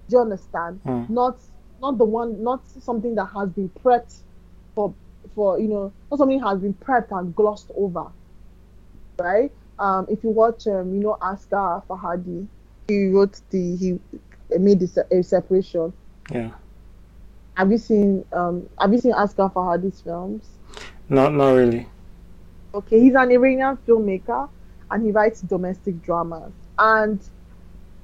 Do you understand? Mm. Not, not the one, not something that has been prepped for, for you know, not something that has been prepped and glossed over, right? Um, if you watch, um, you know, Asghar Farhadi, he wrote the, he made the, a separation. Yeah. Have you seen, um, have you seen Asghar Farhadi's films? No, not really. Okay, he's an Iranian filmmaker, and he writes domestic dramas. And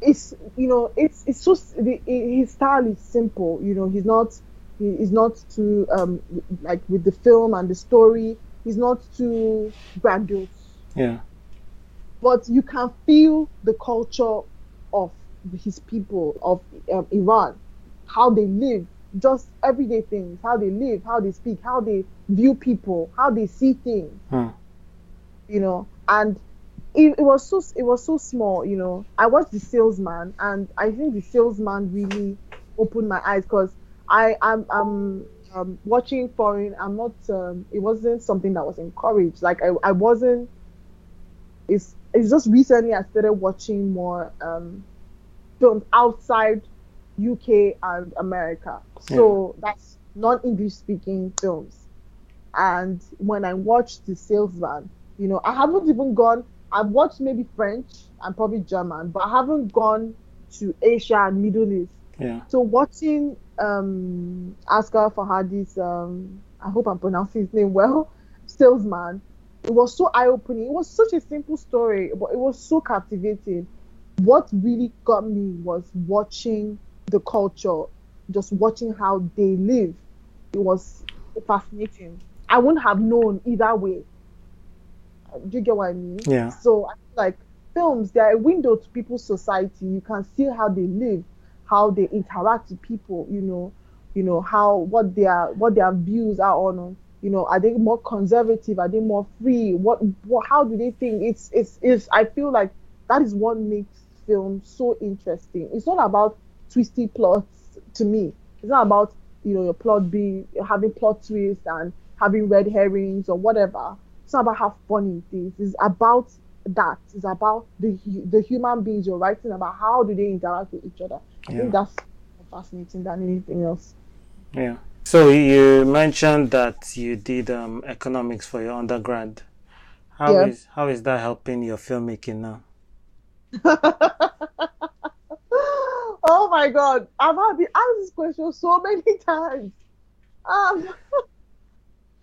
it's, you know, it's it's so, the, his style is simple. You know, he's not he's not too um like with the film and the story. He's not too grandiose. Yeah. But you can feel the culture of his people of um, Iran, how they live, just everyday things, how they live, how they speak, how they view people, how they see things. Hmm. You know, and. It, it was so it was so small, you know. I watched The Salesman, and I think The Salesman really opened my eyes, because I am I'm, I'm, um, watching foreign. I'm not. Um, it wasn't something that was encouraged. Like I, I wasn't. It's it's just recently I started watching more um, films outside U K and America. So yeah. That's non-English speaking films. And when I watched The Salesman, you know, I haven't even gone. I've watched maybe French and probably German, but I haven't gone to Asia and Middle East. Yeah. So watching um, Asghar Farhadi's, um, I hope I'm pronouncing his name well, Salesman, it was so eye-opening. It was such a simple story, but it was so captivating. What really got me was watching the culture, just watching how they live. It was fascinating. I wouldn't have known either way. Do you get what I mean? Yeah. So, like, films, they're a window to people's society. You can see how they live, how they interact with people. You know, you know how what their what their views are on. You know, are they more conservative? Are they more free? What, what how do they think? It's it's it's. I feel like that is what makes film so interesting. It's not about twisty plots to me. It's not about you know your plot being having plot twists and having red herrings or whatever. It's not about how funny it is. It's about that. It's about the the human beings you're writing about. How do they interact with each other? I yeah. think that's more fascinating than anything else. Yeah. So you mentioned that you did um, economics for your undergrad. How yeah. is how is that helping your filmmaking now? Oh my God! I've had been asked this question so many times. Um.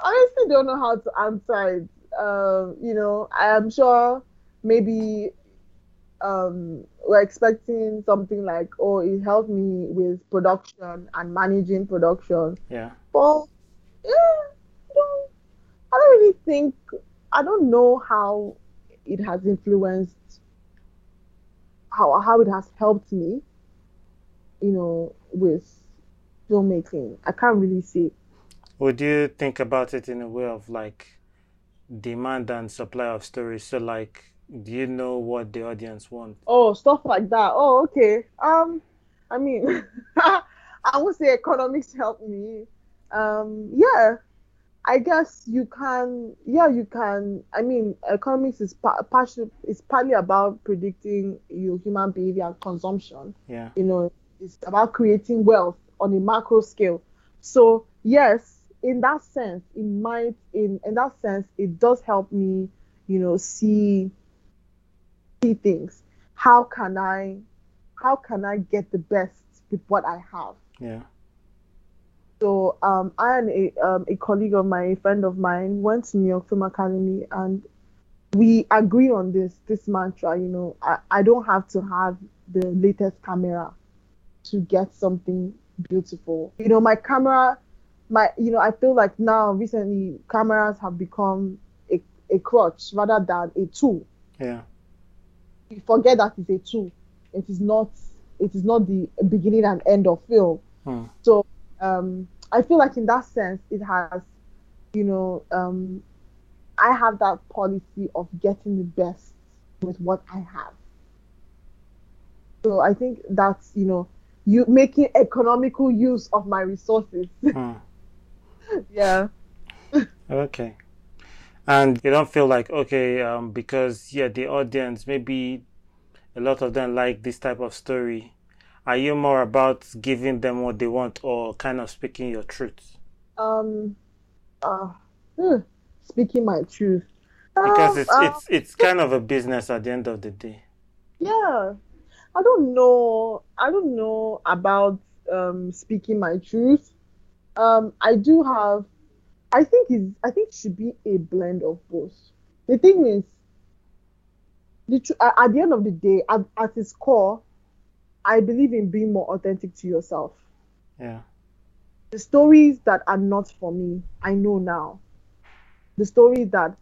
Honestly, don't know how to answer it. Uh, you know, I am sure maybe um, we're expecting something like, oh, it helped me with production and managing production. Yeah. But yeah, you know, I don't really think I don't know how it has influenced how how it has helped me, you know, with filmmaking. I can't really say. Would you think about it in a way of like demand and supply of stories? So like, do you know what the audience wants? Oh, stuff like that. Oh, okay. Um, I mean, I would say economics helped me. Um, yeah, I guess you can. Yeah, you can. I mean, economics is pa- partially is partly about predicting your human behavior and consumption. Yeah. You know, it's about creating wealth on a macro scale. So yes, in that sense, it might. In in that sense, it does help me. You know, see see things. How can I? How can I get the best with what I have? Yeah. So um, I and a, um, a colleague of mine, a friend of mine, went to New York Film Academy, and we agreed on this this mantra. You know, I, I don't have to have the latest camera to get something beautiful. You know, my camera, my you know, I feel like now recently cameras have become a, a crutch rather than a tool. Yeah. You forget that it's a tool. It is not. It is not the beginning and end of film. Hmm. So. Um, I feel like in that sense, it has, you know, um, I have that policy of getting the best with what I have. So I think that's, you know, you making economical use of my resources. Hmm. Yeah. Okay. And you don't feel like, okay, um, because, yeah, the audience, maybe a lot of them like this type of story. Are you more about giving them what they want or kind of speaking your truth? Um, uh, speaking my truth. Because um, it's, uh, it's it's kind of a business at the end of the day. Yeah. I don't know. I don't know about um, speaking my truth. Um, I do have, I think it's, I think it should be a blend of both. The thing is, the tr- at the end of the day, at, at its core, I believe in being more authentic to yourself. Yeah. The stories that are not for me, I know now. The stories that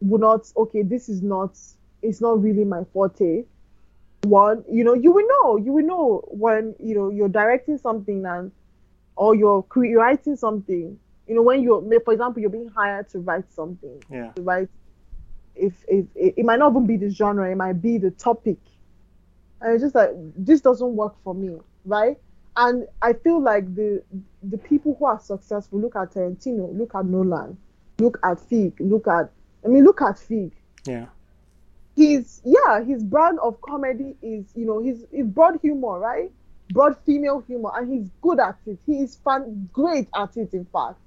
would not, okay, this is not, it's not really my forte. One, you know, you will know, you will know when, you know, you're directing something and, or you're cre- writing something, you know, when you're, for example, you're being hired to write something. Yeah. To write, if, if, it, it might not even be the genre, it might be the topic. And it's just like, this doesn't work for me, right? And I feel like the the people who are successful, look at Tarantino, look at Nolan, look at Feig, look at, I mean, look at Feig. Yeah. His, yeah, his brand of comedy is, you know, his, his broad humor, right? Broad female humor, and he's good at it. He is fan, great at it, in fact.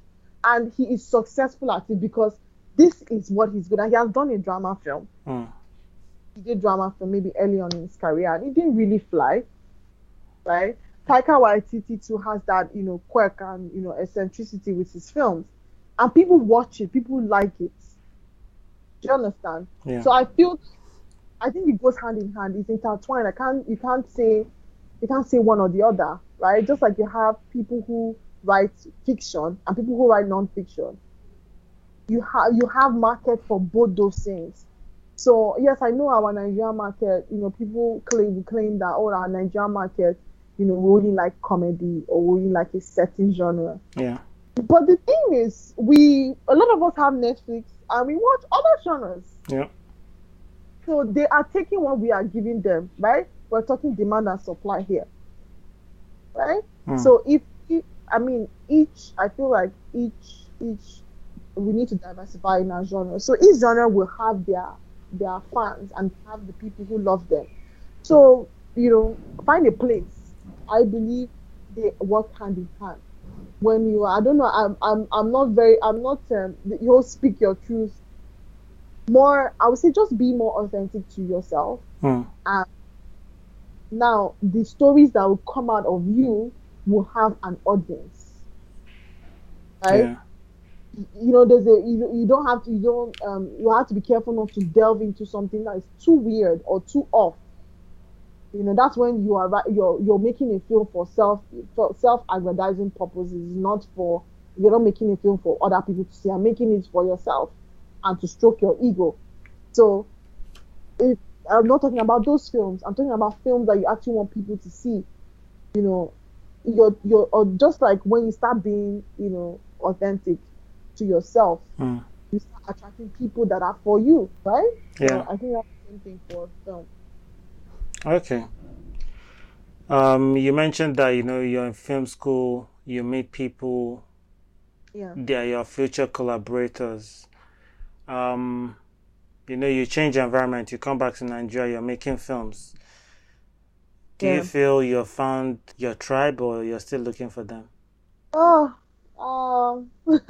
And he is successful at it because this is what he's good at. He has done a drama film. Mm. He did drama for maybe early on in his career, and it didn't really fly, right? Taika Waititi too has that, you know, quirk and, you know, eccentricity with his films, and people watch it, people like it. Do you understand? Yeah. So I feel, I think it goes hand in hand. It's intertwined. I can't, you can't say, you can't say one or the other, right? Just like you have people who write fiction and people who write non-fiction. You have, you have market for both those things. So, yes, I know our Nigerian market, you know, people claim claim that, oh, our Nigerian market, you know, we only like comedy or we only like a certain genre. Yeah. But the thing is, we, a lot of us have Netflix and we watch other genres. Yeah. So they are taking what we are giving them, right? We're talking demand and supply here, right? Mm. So if, if, I mean, each, I feel like each, each, we need to diversify in our genre. So each genre will have their, their fans and have the people who love them. So, you know, find a place. I believe they work hand in hand. When you are, I don't know, I'm I'm I'm not very I'm not um, you'll speak your truth more. I would say just be more authentic to yourself. Hmm. And now the stories that will come out of you will have an audience. Right? Yeah. You know, there's a you, you don't have to you don't um you have to be careful not to delve into something that is too weird or too off. You know, that's when you are you're you're making a film for self for self-aggrandizing purposes, not for you're not making a film for other people to see. You're making it for yourself and to stroke your ego. So, if I'm not talking about those films. I'm talking about films that you actually want people to see. You know, you're, you're, or just like when you start being, you know, authentic to yourself, mm. you start attracting people that are for you, right? Yeah. So I think that's the same thing for film. Okay. Um, you mentioned that, you know, you're in film school, you meet people, yeah. they're your future collaborators. Um, you know, you change your environment, you come back to Nigeria, you're making films. Do yeah. you feel you found your tribe, or you're still looking for them? Oh, um, this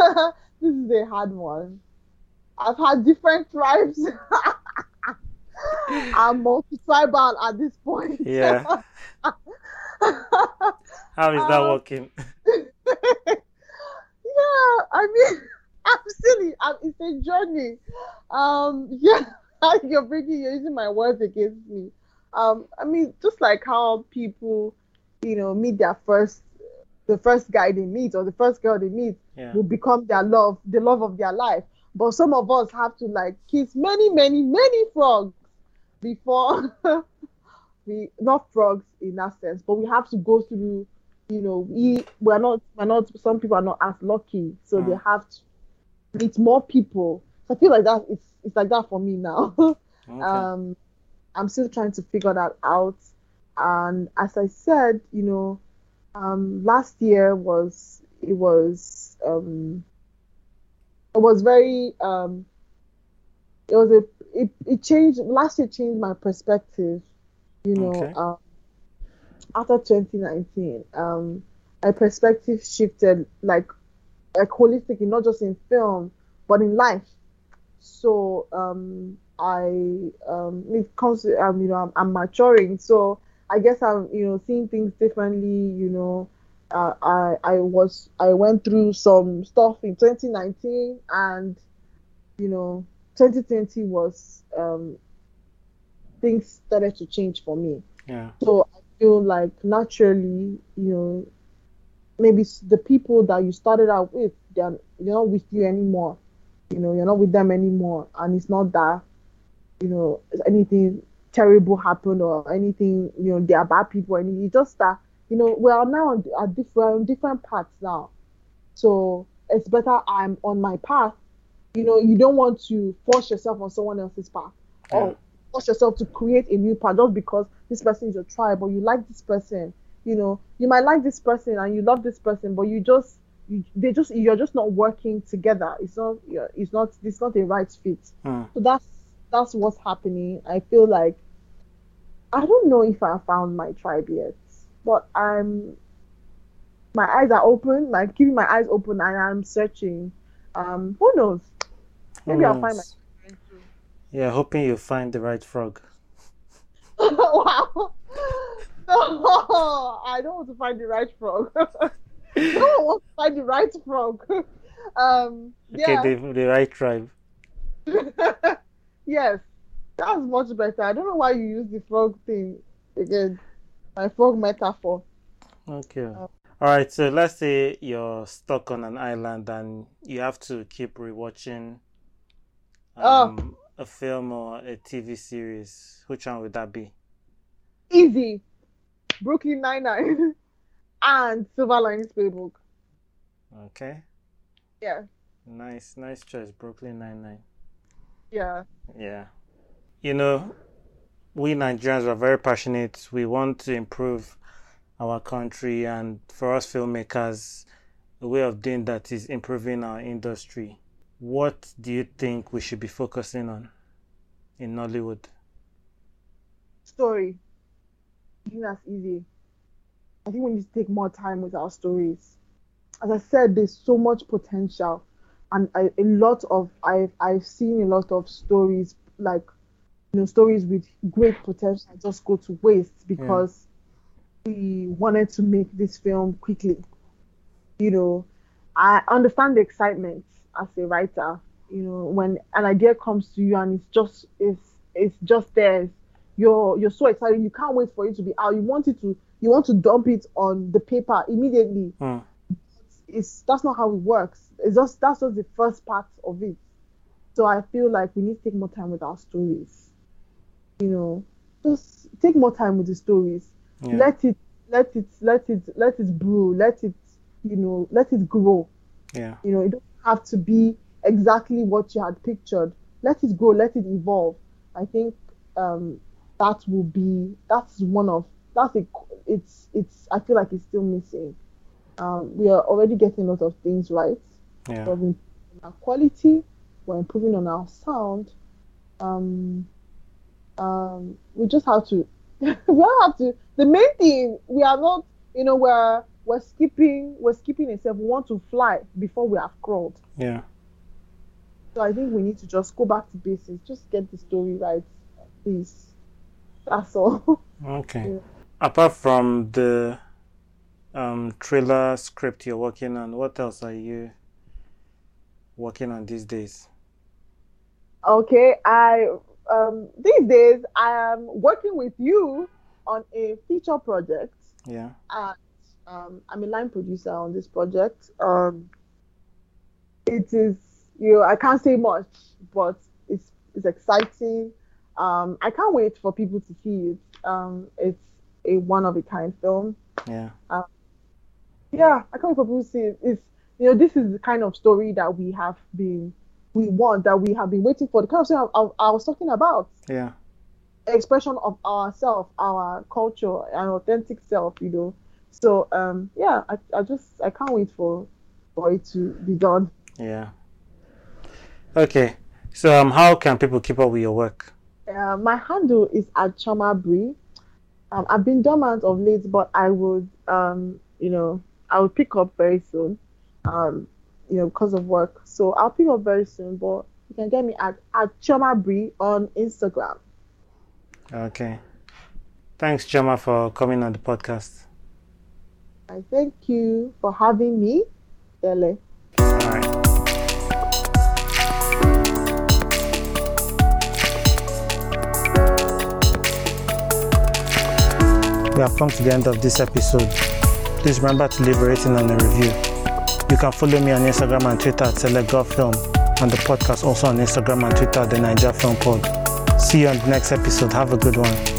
is a hard one. I've had different tribes. I'm multi-tribal at this point. Yeah. How is that um, working? Yeah, I mean, I'm silly. I'm, it's a journey. Um, yeah, you're bringing, you're using my words against me. Um, I mean, just like how people, you know, meet their first, the first guy they meet or the first girl they meet yeah. will become their love, the love of their life. But some of us have to like kiss many, many, many frogs before we, not frogs in that sense, but we have to go through, you know, we we're not, we're not, some people are not as lucky, so mm. they have to meet more people. So I feel like that, it's, it's like that for me now. Okay. Um, I'm still trying to figure that out. And as I said, you know, um, last year was, it was, um, it was very, um, it was a, it, it changed, last year changed my perspective, you know, okay. um, after twenty nineteen, um, my perspective shifted, like, like holistically, not just in film, but in life. So, um, I um it comes to, um you know I'm, I'm maturing, so I guess I'm you know seeing things differently. You know, uh, I I was I went through some stuff in twenty nineteen, and you know twenty twenty was um things started to change for me. Yeah. So I feel like naturally, you know, maybe the people that you started out with, they're they're not with you anymore. You know, you're not with them anymore, and it's not that. You know, anything terrible happened or anything, you know, they are bad people. And you just that, you know, we are now on, on, different, on different paths now. So it's better I'm on my path. You know, you don't want to force yourself on someone else's path yeah. or force yourself to create a new path just because this person is your tribe or you like this person. You know, you might like this person and you love this person, but you just, you, they just, you're just not working together. It's not, it's not, it's not a right fit. Hmm. So that's, That's what's happening. I feel like I don't know if I found my tribe yet, but I'm. My eyes are open. Like keeping my eyes open, and I'm searching. Um, who knows? Maybe who knows? I'll find my. Yeah, hoping you find the right frog. Wow! No, I don't want to find the right frog. I don't want to find the right frog. Um, yeah. Okay, the, the right tribe. Yes, that's much better. I don't know why you use the frog thing again, my frog metaphor. Okay. Um, All right, so let's say you're stuck on an island and you have to keep rewatching um, oh. a film or a T V series. Which one would that be? Easy. Brooklyn nine nine and Silver Linings Playbook. Okay. Yeah. Nice, nice choice, Brooklyn nine nine. Yeah. Yeah. You know, we Nigerians are very passionate. We want to improve our country, and for us filmmakers, the way of doing that is improving our industry. What do you think we should be focusing on in Nollywood? Story. I think that's easy. I think we need to take more time with our stories. As I said, there's so much potential. And I, a lot of, I've, I've seen a lot of stories, like, you know, stories with great potential just go to waste because yeah. we wanted to make this film quickly. You know, I understand the excitement as a writer, you know, when an idea comes to you and it's just, it's, it's just there. You're, you're so excited. You can't wait for it to be out. You want it to, you want to dump it on the paper immediately. Mm. It's, that's not how it works. It's just that's just the first part of it. So I feel like we need to take more time with our stories. you know, just take more time with the stories. Yeah. Let it, let it, let it, let it brew. Let it, you know, let it grow. Yeah. You know, it doesn't have to be exactly what you had pictured. Let it grow. Let it evolve. I think um, that will be. That's one of. That's a. It's. It's. I feel like it's still missing. Um, we are already getting a lot of things right. Yeah. We're improving our quality. We're improving on our sound. Um, um, we just have to. we have to. The main thing we are not. You know, we're we're skipping. We're skipping itself. We want to fly before we have crawled. Yeah. So I think we need to just go back to basics. Just get the story right, please. That's all. Okay. Yeah. Apart from the um, thriller script you're working on, what else are you working on these days? Okay, I um, these days I am working with you on a feature project. Yeah. And um, I'm a line producer on this project. Um, it is. You know, I can't say much, but it's it's exciting. Um, I can't wait for people to see it. Um, it's a one-of-a-kind film. Yeah. Um, yeah, I can't wait for people to see it. It's, you know, this is the kind of story that we have been, we want, that we have been waiting for. The kind of story I, I, I was talking about. Yeah. Expression of ourselves, our culture, our authentic self, you know. So, um, yeah, I, I just, I can't wait for, for it to be done. Yeah. Okay, so um, how can people keep up with your work? Uh, my handle is at Chioma Bree. Um, I've been dormant of late, but I would, um, you know, I will pick up very soon, um, you know, because of work. So I'll pick up very soon, but you can get me at, at Chioma Bree on Instagram. Okay. Thanks, Chioma, for coming on the podcast. I thank you for having me, Sele. All right. We have come to the end of this episode. Please remember to leave a rating and a review. You can follow me on Instagram and Twitter at selegotfilm, and the podcast also on Instagram and Twitter at the Naija Film Pod. See you on the next episode. Have a good one.